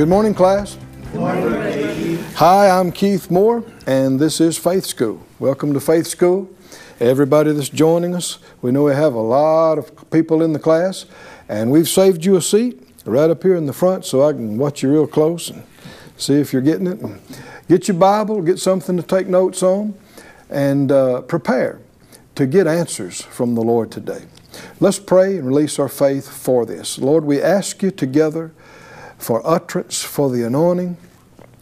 Good morning, class. Good morning. Hi, I'm Keith Moore, and this is Faith School. Welcome to Faith School. Everybody that's joining us, we know we have a lot of people in the class, and we've saved you a seat right up here in the front so I can watch you real close and see if you're getting it. Get your Bible, get something to take notes on, and prepare to get answers from the Lord today. Let's pray and release our faith for this. Lord, we ask you together for utterance, for the anointing,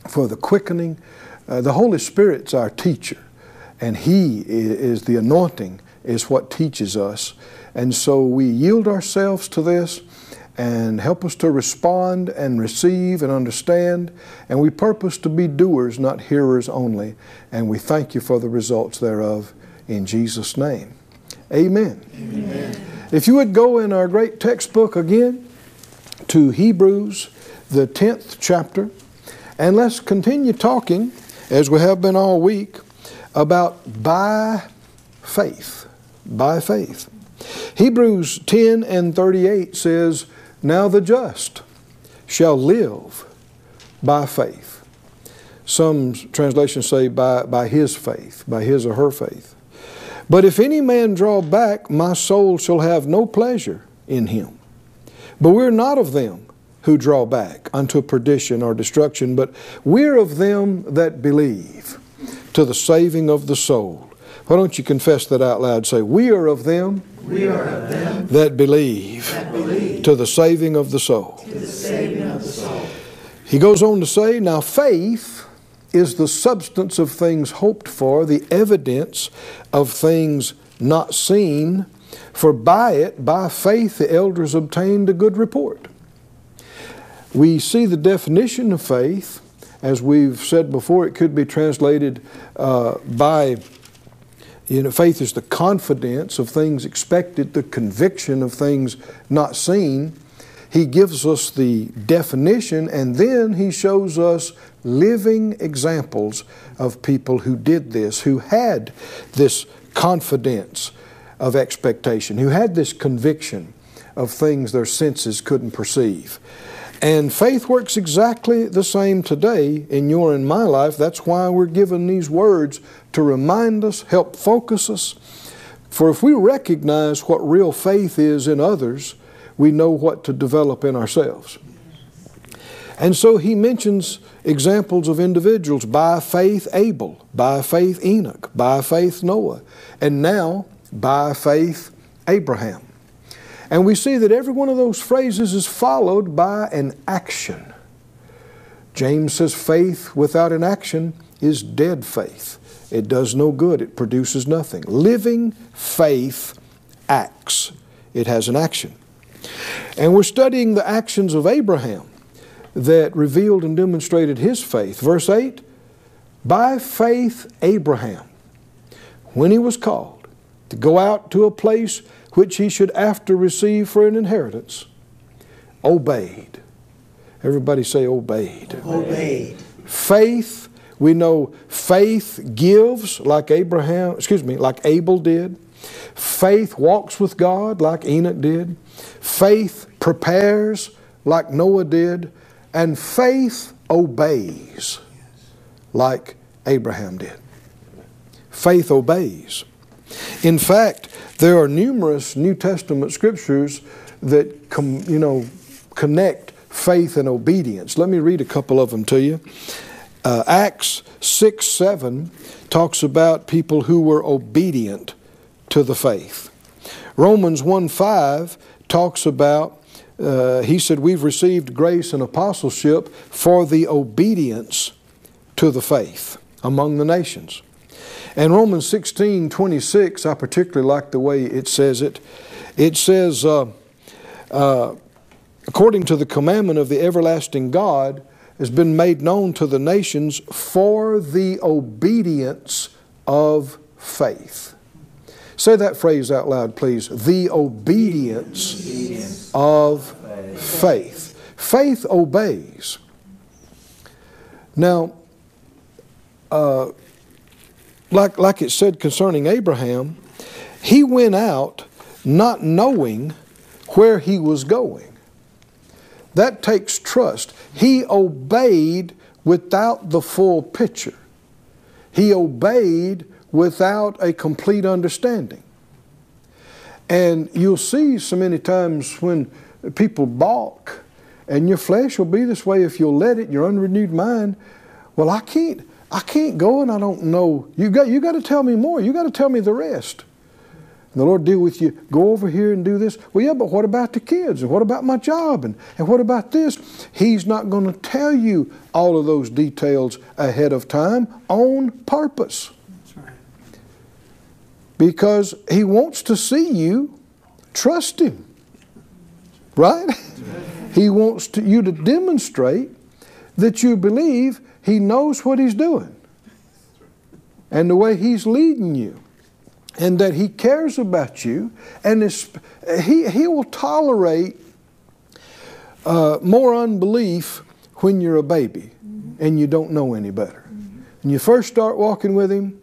for the quickening. The Holy Spirit's our teacher, and He is the anointing is what teaches us. And so we yield ourselves to this, and help us to respond and receive and understand. And we purpose to be doers, not hearers only. And we thank you for the results thereof in Jesus' name. Amen. Amen. If you would go in our great textbook again to Hebrews, the 10th chapter, and let's continue talking, as we have been all week, about by faith. By faith. Hebrews 10 and 38 says, "Now the just shall live by faith." Some translations say by his faith, by his or her faith. "But if any man draw back, my soul shall have no pleasure in him. But we're not of them who draw back unto perdition or destruction, but we're of them that believe to the saving of the soul." Why don't you confess that out loud? Say, "We are of them, that believe, to the saving of the soul." He goes on to say, "Now faith is the substance of things hoped for, the evidence of things not seen. For by it, by faith, the elders obtained a good report." We see the definition of faith. As we've said before, it could be translated by, you know, faith is the confidence of things expected, the conviction of things not seen. He gives us the definition, and then he shows us living examples of people who did this, who had this confidence of expectation, who had this conviction of things their senses couldn't perceive. And faith works exactly the same today in your and my life. That's why we're given these words to remind us, help focus us. For if we recognize what real faith is in others, we know what to develop in ourselves. And so he mentions examples of individuals. By faith Abel, by faith Enoch, by faith Noah, and now by faith Abraham. And we see that every one of those phrases is followed by an action. James says faith without an action is dead faith. It does no good. It produces nothing. Living faith acts. It has an action. And we're studying the actions of Abraham that revealed and demonstrated his faith. Verse 8, "By faith Abraham, when he was called to go out to a place which he should after receive for an inheritance, obeyed." Everybody say obeyed. Obeyed. Faith, we know faith gives like Abraham, like Abel did. Faith walks with God like Enoch did. Faith prepares like Noah did. And faith obeys like Abraham did. Faith obeys. In fact, there are numerous New Testament scriptures that connect faith and obedience. Let me read a couple of them to you. Acts 6:7 talks about people who were obedient to the faith. Romans 1:5 talks about, he said, "We've received grace and apostleship for the obedience to the faith among the nations." And Romans 16:26, I particularly like the way it says it. It says, "According to the commandment of the everlasting God, has been made known to the nations for the obedience of faith." Say that phrase out loud, please. The obedience of faith. Faith obeys. Now, like it said concerning Abraham, he went out not knowing where he was going. That takes trust. trust. He obeyed without the full picture. He obeyed without a complete understanding. And you'll see so many times when people balk, and your flesh will be this way if you'll let it, your unrenewed mind. Well, I can't go and I don't know. You got to tell me more. You got to tell me the rest. And the Lord deal with you. Go over here and do this. Well, yeah, but what about the kids? And what about my job? And what about this? He's not going to tell you all of those details ahead of time on purpose. That's right. Because He wants to see you trust Him. Right? He wants you to demonstrate that you believe He knows what He's doing and the way He's leading you, and that He cares about you, and He will tolerate more unbelief when you're a baby and you don't know any better. When you first start walking with Him,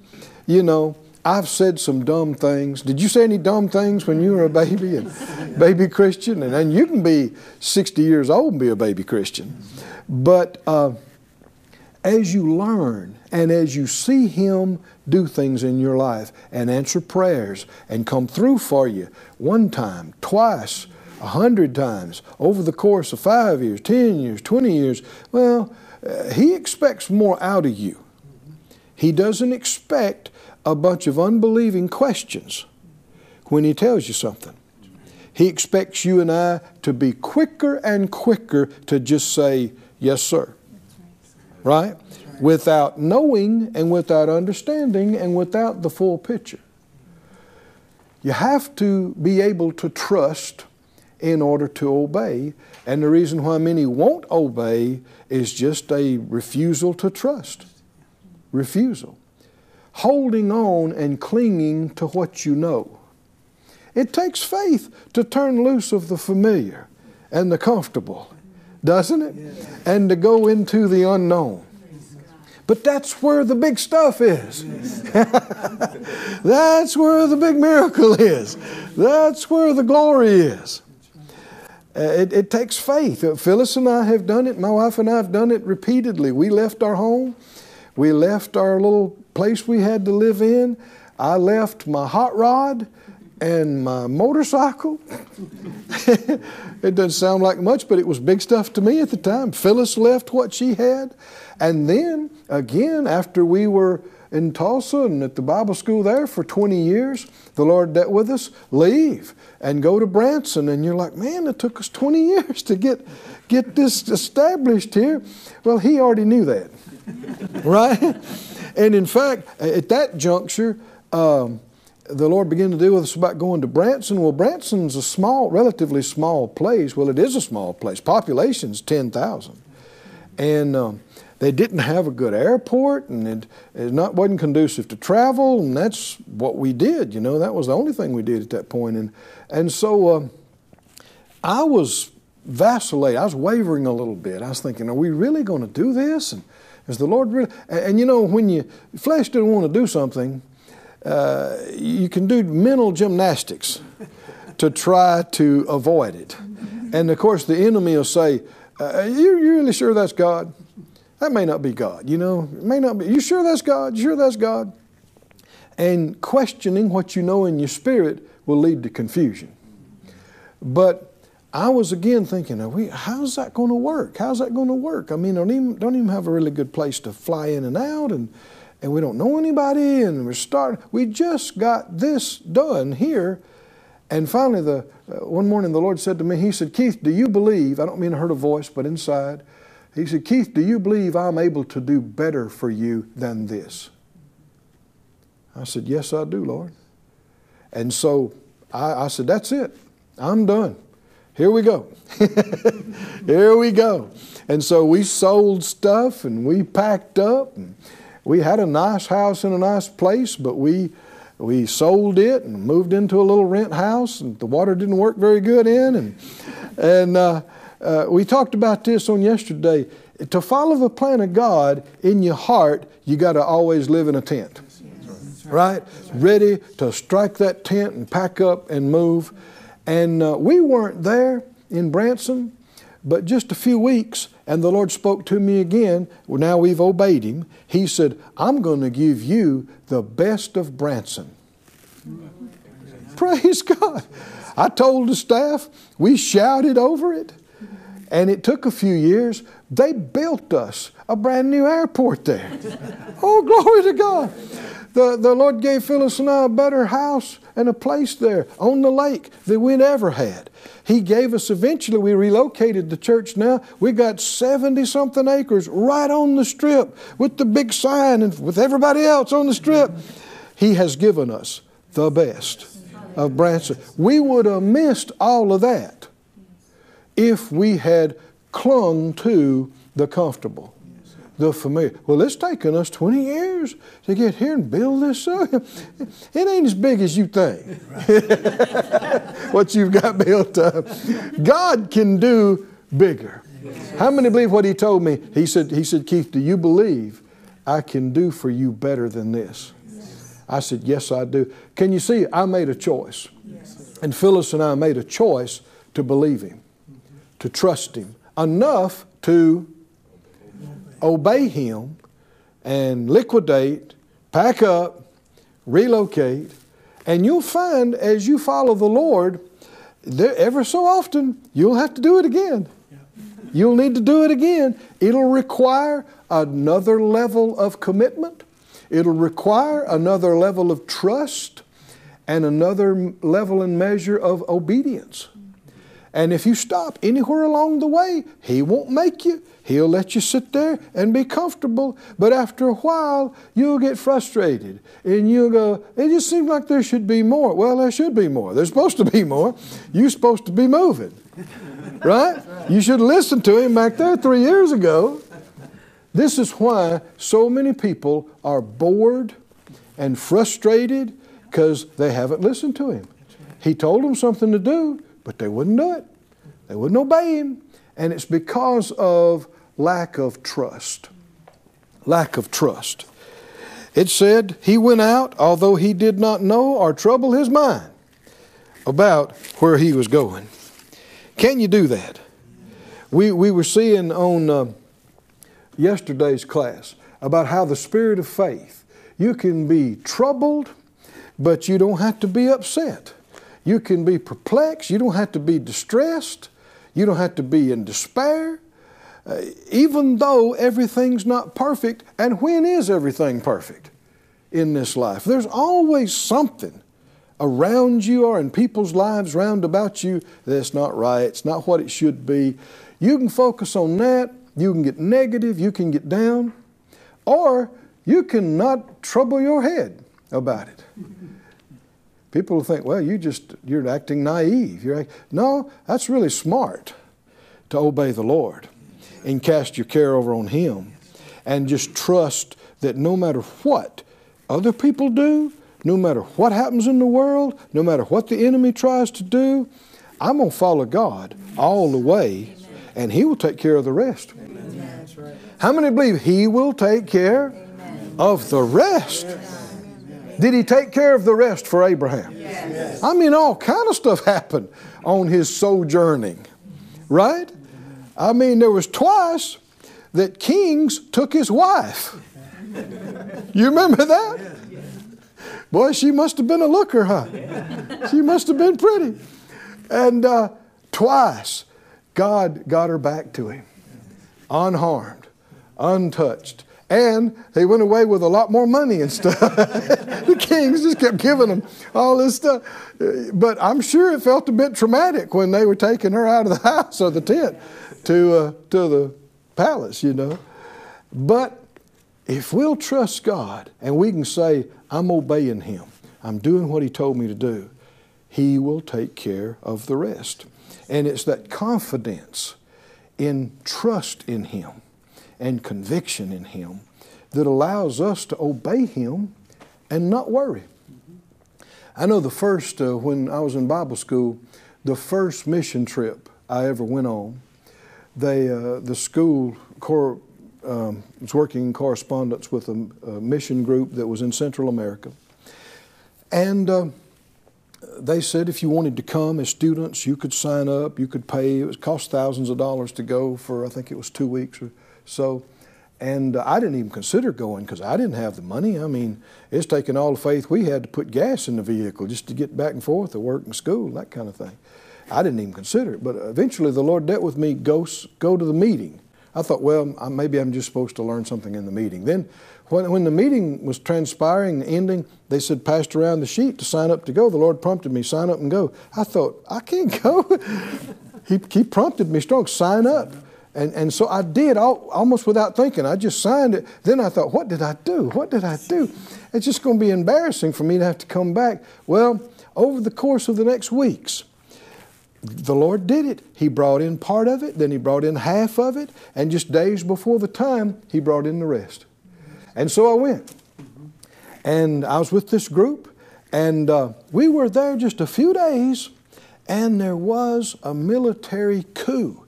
you know, I've said some dumb things. Did you say any dumb things when you were a baby and baby Christian? And you can be 60 years old and be a baby Christian. But as you learn and as you see Him do things in your life and answer prayers and come through for you one time, twice, 100 times, over the course of 5 years, 10 years, 20 years, well, He expects more out of you. He doesn't expect a bunch of unbelieving questions when He tells you something. He expects you and I to be quicker and quicker to just say, yes, sir. Right? Without knowing and without understanding and without the full picture. You have to be able to trust in order to obey. And the reason why many won't obey is just a refusal to trust. Refusal. Holding on and clinging to what you know. It takes faith to turn loose of the familiar and the comfortable, doesn't it? Yes. And to go into the unknown. But that's where the big stuff is. Yes. That's where the big miracle is. That's where the glory is. It takes faith. Phyllis and I have done it. My wife and I have done it repeatedly. We left our home. We left our little place we had to live in. I left my hot rod and my motorcycle. It doesn't sound like much, but it was big stuff to me at the time. Phyllis left what she had. And then again, after we were in Tulsa and at the Bible school there for 20 years, the Lord dealt with us, leave and go to Branson. And you're like, man, it took us 20 years to get this established here. Well, He already knew that. Right? And in fact, at that juncture, the Lord began to deal with us about going to Branson. Well, Branson's a small, relatively small place. Well, it is a small place. Population's 10,000. And they didn't have a good airport, and it wasn't conducive to travel, and that's what we did. You know, that was the only thing we did at that point. And so I was vacillating. I was wavering a little bit. I was thinking, are we really going to do this? And is the Lord really? And you know, when your flesh doesn't want to do something, you can do mental gymnastics to try to avoid it. And of course, the enemy will say, "You really sure that's God? That may not be God. You know, it may not be. You sure that's God? You sure that's God?" And questioning what you know in your spirit will lead to confusion. But I was again thinking, how's that going to work? How's that going to work? I mean, don't even have a really good place to fly in and out, and we don't know anybody, and we're starting. We just got this done here. And finally, one morning the Lord said to me, He said, Keith, do you believe, I don't mean I heard a voice, but inside, He said, Keith, do you believe I'm able to do better for you than this? I said, yes, I do, Lord. And so I said, that's it. I'm done. Here we go. Here we go. And so we sold stuff and we packed up. And we had a nice house in a nice place, but we sold it and moved into a little rent house, and the water didn't work very good in. And we talked about this on yesterday. To follow the plan of God in your heart, you got to always live in a tent, right? Ready to strike that tent and pack up and move. And we weren't there in Branson, but just a few weeks, and the Lord spoke to me again. Well, now we've obeyed Him. He said, I'm going to give you the best of Branson. Praise God. I told the staff, we shouted over it, and it took a few years. They built us a brand new airport there. Oh, glory to God. The Lord gave Phyllis and I a better house and a place there on the lake than we'd ever had. He gave us, eventually we relocated the church now. We got 70-something acres right on the strip with the big sign and with everybody else on the strip. He has given us the best of Branson. We would have missed all of that if we had clung to the comfortable, the familiar. Well, it's taken us 20 years to get here and build this up. It ain't as big as you think, what you've got built up. God can do bigger. How many believe what He told me? He said, Keith, do you believe I can do for you better than this? I said, yes, I do. Can you see, I made a choice. Yes. And Phyllis and I made a choice to believe Him, to trust Him, enough to obey Him and liquidate, pack up, relocate. And you'll find as you follow the Lord, there, ever so often, you'll have to do it again. Yeah. You'll need to do it again. It'll require another level of commitment. It'll require another level of trust and another level and measure of obedience. And if you stop anywhere along the way, He won't make you. He'll let you sit there and be comfortable. But after a while, you'll get frustrated. And you'll go, it just seems like there should be more. Well, there should be more. There's supposed to be more. You're supposed to be moving, right? You should listen to Him back there 3 years ago. This is why so many people are bored and frustrated, because they haven't listened to Him. He told them something to do, but they wouldn't do it. They wouldn't obey Him. And it's because of lack of trust. Lack of trust. It said, He went out, although He did not know or trouble His mind about where He was going. Can you do that? We were seeing on yesterday's class about how the spirit of faith, you can be troubled, but you don't have to be upset. You can be perplexed. You don't have to be distressed. You don't have to be in despair. Even though everything's not perfect, and when is everything perfect in this life? There's always something around you or in people's lives round about you that's not right. It's not what it should be. You can focus on that. You can get negative, you can get down, or you can not trouble your head about it. People think, well, you're acting naive. No, that's really smart to obey the Lord and cast your care over on Him and just trust that no matter what other people do, no matter what happens in the world, no matter what the enemy tries to do, I'm going to follow God all the way, and He will take care of the rest. Amen. How many believe He will take care of the rest? Amen. Did He take care of the rest for Abraham? Yes. I mean, all kind of stuff happened on his sojourning, right? I mean, there was twice that kings took his wife. You remember that? Boy, she must have been a looker, huh? She must have been pretty. And twice, God got her back to him, unharmed, untouched. And they went away with a lot more money and stuff. The kings just kept giving them all this stuff. But I'm sure it felt a bit traumatic when they were taking her out of the house or the tent to the palace, you know. But if we'll trust God and we can say, I'm obeying Him, I'm doing what He told me to do, He will take care of the rest. And it's that confidence in trust in Him and conviction in Him that allows us to obey Him and not worry. I know the first, when I was in Bible school, the first mission trip I ever went on, the school was working in correspondence with a mission group that was in Central America. And they said if you wanted to come as students, you could sign up, you could pay. It cost thousands of dollars to go for, I think it was 2 weeks or so. And I didn't even consider going because I didn't have the money. I mean, it's taken all the faith we had to put gas in the vehicle just to get back and forth to work and school, that kind of thing. I didn't even consider it. But eventually the Lord dealt with me, go to the meeting. I thought, well, maybe I'm just supposed to learn something in the meeting. Then when the meeting was transpiring and ending, they said, passed around the sheet to sign up to go. The Lord prompted me, sign up and go. I thought, I can't go. He prompted me strong, sign up. And so I did, almost without thinking. I just signed it. Then I thought, what did I do? What did I do? It's just going to be embarrassing for me to have to come back. Well, over the course of the next weeks, the Lord did it. He brought in part of it, then He brought in half of it, and just days before the time, He brought in the rest. And so I went. And I was with this group, and we were there just a few days, and there was a military coup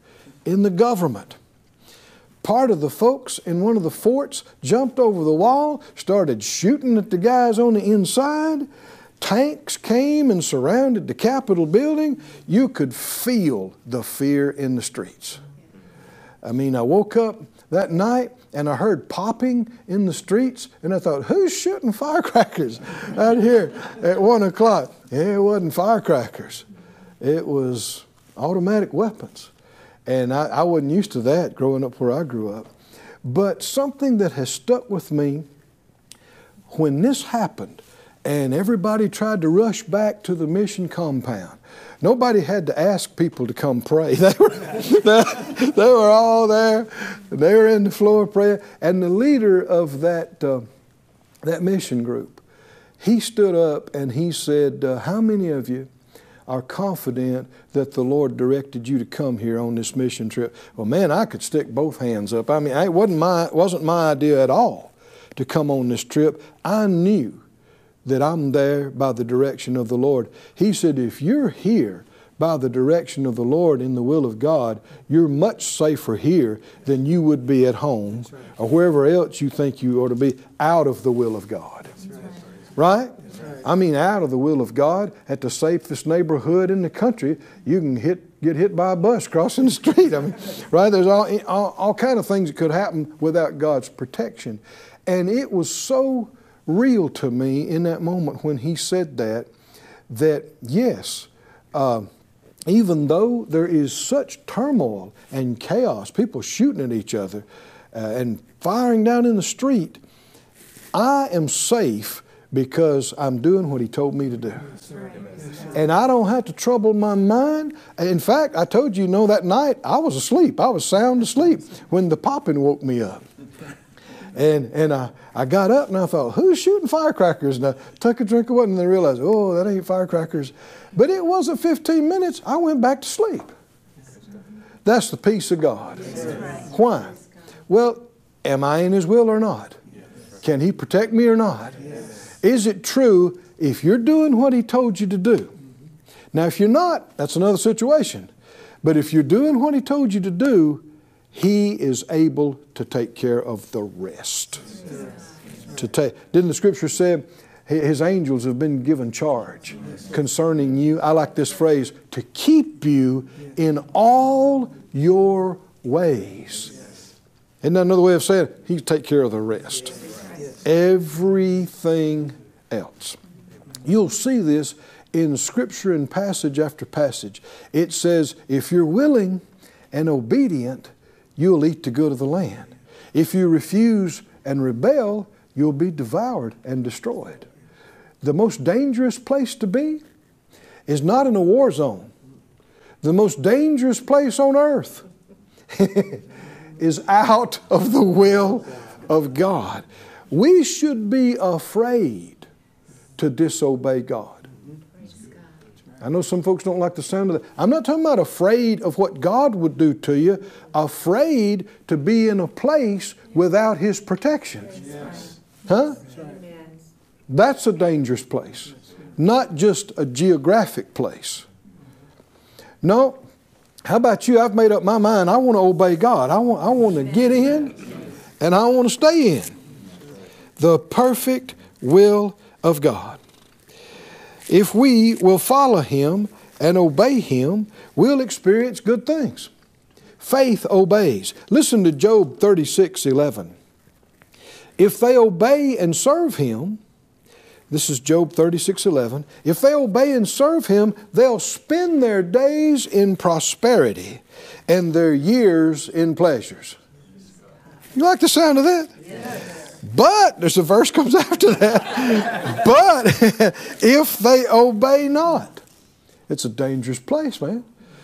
in the government. Part of the folks in one of the forts jumped over the wall, started shooting at the guys on the inside. Tanks came and surrounded the Capitol building. You could feel the fear in the streets. I mean, I woke up that night and I heard popping in the streets and I thought, who's shooting firecrackers out here at 1 o'clock? It wasn't firecrackers. It was automatic weapons. And I wasn't used to that growing up where I grew up. But something that has stuck with me, when this happened, and everybody tried to rush back to the mission compound. Nobody had to ask people to come pray. They were all there. They were in the floor of prayer. And the leader of that mission group, he stood up and he said, how many of you are confident that the Lord directed you to come here on this mission trip? Well, man, I could stick both hands up. I mean, it wasn't my idea at all to come on this trip. I knew that I'm there by the direction of the Lord. He said, if you're here by the direction of the Lord in the will of God, you're much safer here than you would be at home or wherever else you think you ought to be out of the will of God. Right? I mean, out of the will of God, at the safest neighborhood in the country, you can get hit by a bus crossing the street. I mean, right? There's all kind of things that could happen without God's protection. And it was so real to me in that moment when he said that yes, even though there is such turmoil and chaos, people shooting at each other and firing down in the street, I am safe because I'm doing what he told me to do. And I don't have to trouble my mind. In fact, I told you, that night I was asleep. I was sound asleep when the popping woke me up. And I got up and I thought, who's shooting firecrackers? And I took a drink of water and then realized, oh, that ain't firecrackers. But it wasn't 15 minutes. I went back to sleep. That's the peace of God. Yes. Why? Well, am I in His will or not? Yes. Can He protect me or not? Yes. Is it true if you're doing what He told you to do? Now, if you're not, that's another situation. But if you're doing what He told you to do, He is able to take care of the rest. Yes. Didn't the Scripture say, His angels have been given charge concerning you? I like this phrase, to keep you in all your ways. Isn't that another way of saying it? He'll take care of the rest. Everything else. You'll see this in Scripture in passage after passage. It says, if you're willing and obedient, you'll eat the good of the land. If you refuse and rebel, you'll be devoured and destroyed. The most dangerous place to be is not in a war zone. The most dangerous place on earth is out of the will of God. We should be afraid to disobey God. I know some folks don't like the sound of that. I'm not talking about afraid of what God would do to you. Afraid to be in a place without His protection. Yes. Huh? That's a dangerous place. Not just a geographic place. No. How about you? I've made up my mind. I want to obey God. I want to get in and I want to stay in. The perfect will of God. If we will follow Him and obey Him, we'll experience good things. Faith obeys. Listen to Job 36:11. If they obey and serve Him, this is Job 36:11. If they obey and serve Him, they'll spend their days in prosperity and their years in pleasures. You like the sound of that? Yes. But, there's a verse comes after that. But, if they obey not, it's a dangerous place, man.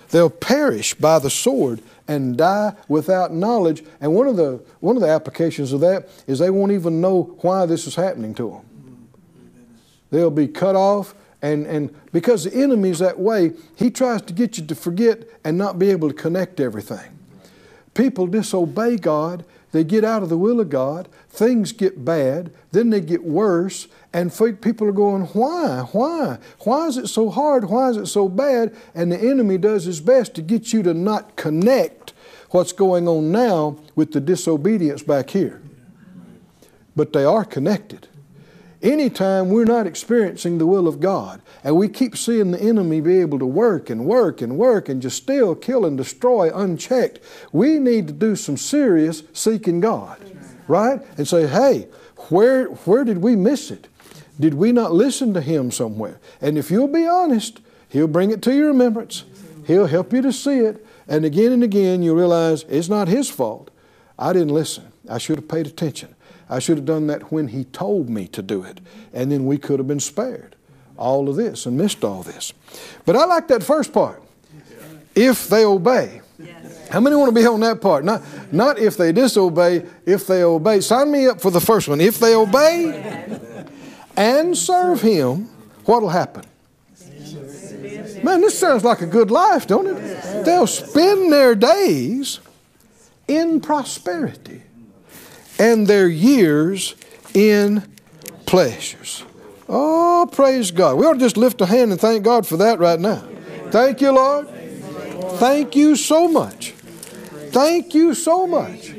They'll perish by the sword and die without knowledge. And one of the applications of that is they won't even know why this is happening to them. They'll be cut off, and because the enemy's that way, he tries to get you to forget and not be able to connect everything. People disobey God. They get out of the will of God. Things get bad. Then they get worse. And people are going, why? Why? Why is it so hard? Why is it so bad? And the enemy does his best to get you to not connect what's going on now with the disobedience back here. But they are connected. Anytime we're not experiencing the will of God, and we keep seeing the enemy be able to work and work and work and just steal, kill, and destroy unchecked, we need to do some serious seeking God, right? And say, hey, where did we miss it? Did we not listen to Him somewhere? And if you'll be honest, He'll bring it to your remembrance. He'll help you to see it. And again, you realize it's not His fault. I didn't listen. I should have paid attention. I should have done that when He told me to do it. And then we could have been spared all of this and missed all this. But I like that first part. If they obey. Yes. How many want to be on that part? Not if they disobey, if they obey. Sign me up for the first one. If they obey and serve Him, what'll happen? Man, this sounds like a good life, don't it? They'll spend their days in prosperity and their years in pleasures. Oh, praise God. We ought to just lift a hand and thank God for that right now. Thank you, Lord. Thank you so much. Thank you so much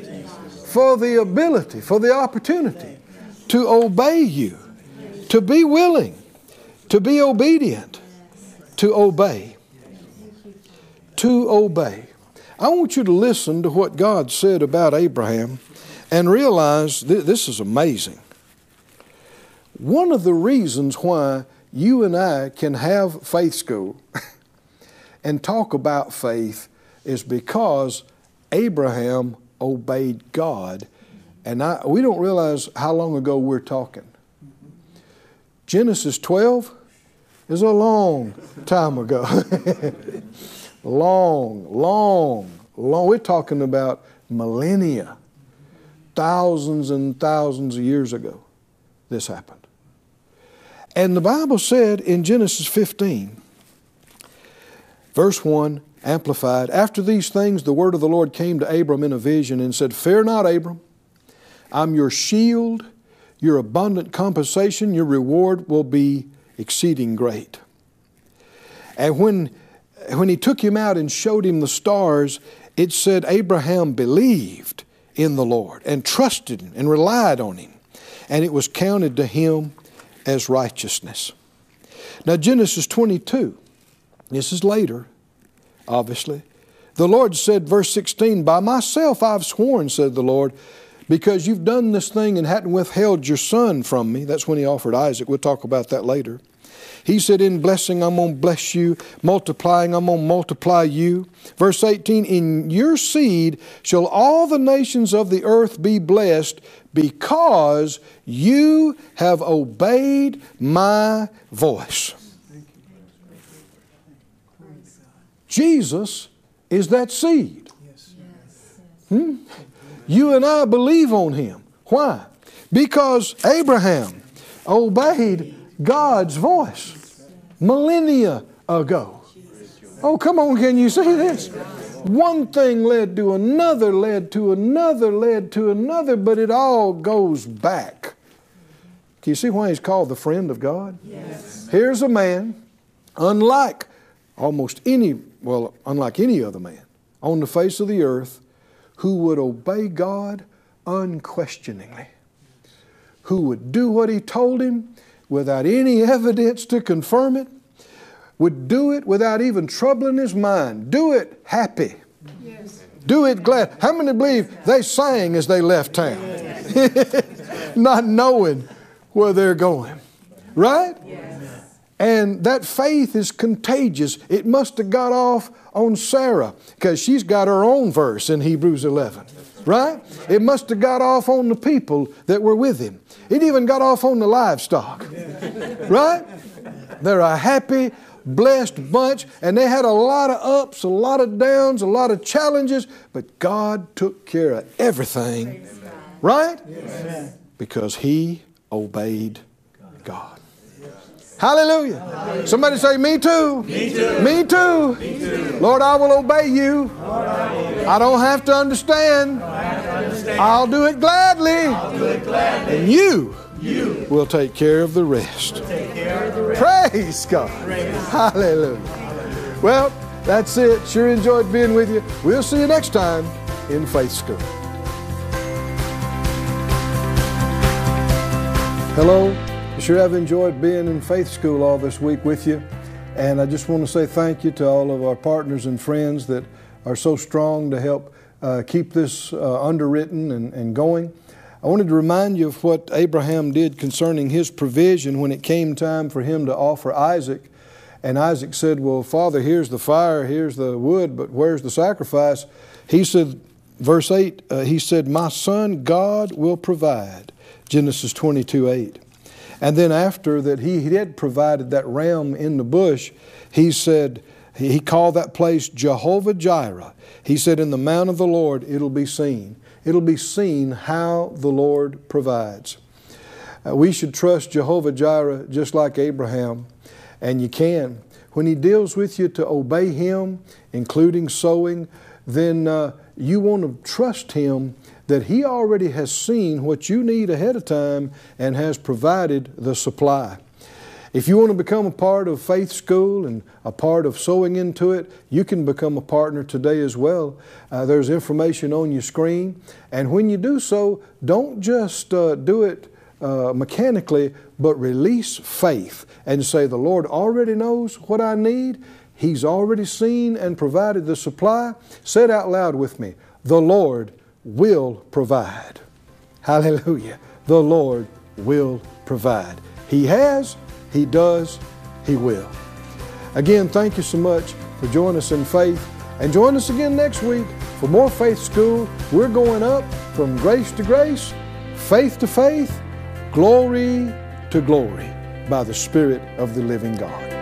for the ability, for the opportunity to obey You, to be willing, to be obedient, to obey. To obey. I want you to listen to what God said about Abraham and realize this is amazing. One of the reasons why you and I can have Faith School and talk about faith is because Abraham obeyed God. And we don't realize how long ago we're talking. Genesis 12 is a long time ago. Long. We're talking about millennia. Thousands and thousands of years ago, this happened. And the Bible said in Genesis 15, verse 1, amplified, after these things the word of the Lord came to Abram in a vision and said, fear not, Abram, I'm your shield, your abundant compensation, your reward will be exceeding great. And when he took him out and showed him the stars, it said, Abraham believed in the Lord and trusted Him and relied on Him, and it was counted to him as righteousness. Now Genesis 22, this is later, obviously. The Lord said, verse 16, by myself I've sworn, said the Lord, because you've done this thing and hadn't withheld your son from me. That's when He offered Isaac. We'll talk about that later. He said, in blessing I'm going to bless you. Multiplying I'm going to multiply you. Verse 18, in your seed shall all the nations of the earth be blessed because you have obeyed my voice. Jesus is that seed. You and I believe on Him. Why? Because Abraham obeyed God's voice millennia ago. Oh, come on, can you see this? One thing led to another, led to another, led to another, but it all goes back. Can you see why He's called the friend of God? Yes. Here's a man, unlike any other man on the face of the earth, who would obey God unquestioningly, who would do what He told him, without any evidence to confirm it, would do it without even troubling his mind. Do it happy. Yes. Do it glad. How many believe they sang as they left town? Yes. Not knowing where they're going. Right? Yes. And that faith is contagious. It must have got off on Sarah, because she's got her own verse in Hebrews 11. Right? It must have got off on the people that were with him. It even got off on the livestock. Right? They're a happy, blessed bunch, and they had a lot of ups, a lot of downs, a lot of challenges, but God took care of everything. Right? Yes. Because he obeyed God. Hallelujah. Hallelujah. Somebody say, me too. Me too. Me too. Me too. Lord, I will obey you. Lord, I don't have to understand. I'll do it gladly. And you will take care of the rest. Praise God. Hallelujah. Hallelujah. Well, that's it. Sure enjoyed being with you. We'll see you next time in Faith School. Hello. I sure have enjoyed being in Faith School all this week with you, and I just want to say thank you to all of our partners and friends that are so strong to help keep this underwritten and going. I wanted to remind you of what Abraham did concerning his provision when it came time for him to offer Isaac. And Isaac said, well, Father, here's the fire, here's the wood, but where's the sacrifice? He said, verse 8, he said, my son, God will provide. Genesis 22:8. And then after that he had provided that ram in the bush, he said, he called that place Jehovah-Jireh. He said, in the mount of the Lord, it'll be seen. It'll be seen how the Lord provides. We should trust Jehovah-Jireh just like Abraham, and you can. When he deals with you to obey him, including sowing, then you want to trust him that he already has seen what you need ahead of time and has provided the supply. If you want to become a part of Faith School and a part of sowing into it, you can become a partner today as well. There's information on your screen. And when you do so, don't just do it mechanically, but release faith and say, the Lord already knows what I need. He's already seen and provided the supply. Say it out loud with me. The Lord will provide. Hallelujah. The Lord will provide. He has, he does, he will. Again, thank you so much for joining us in faith, and join us again next week for more Faith School. We're going up from grace to grace, faith to faith, glory to glory by the Spirit of the living God.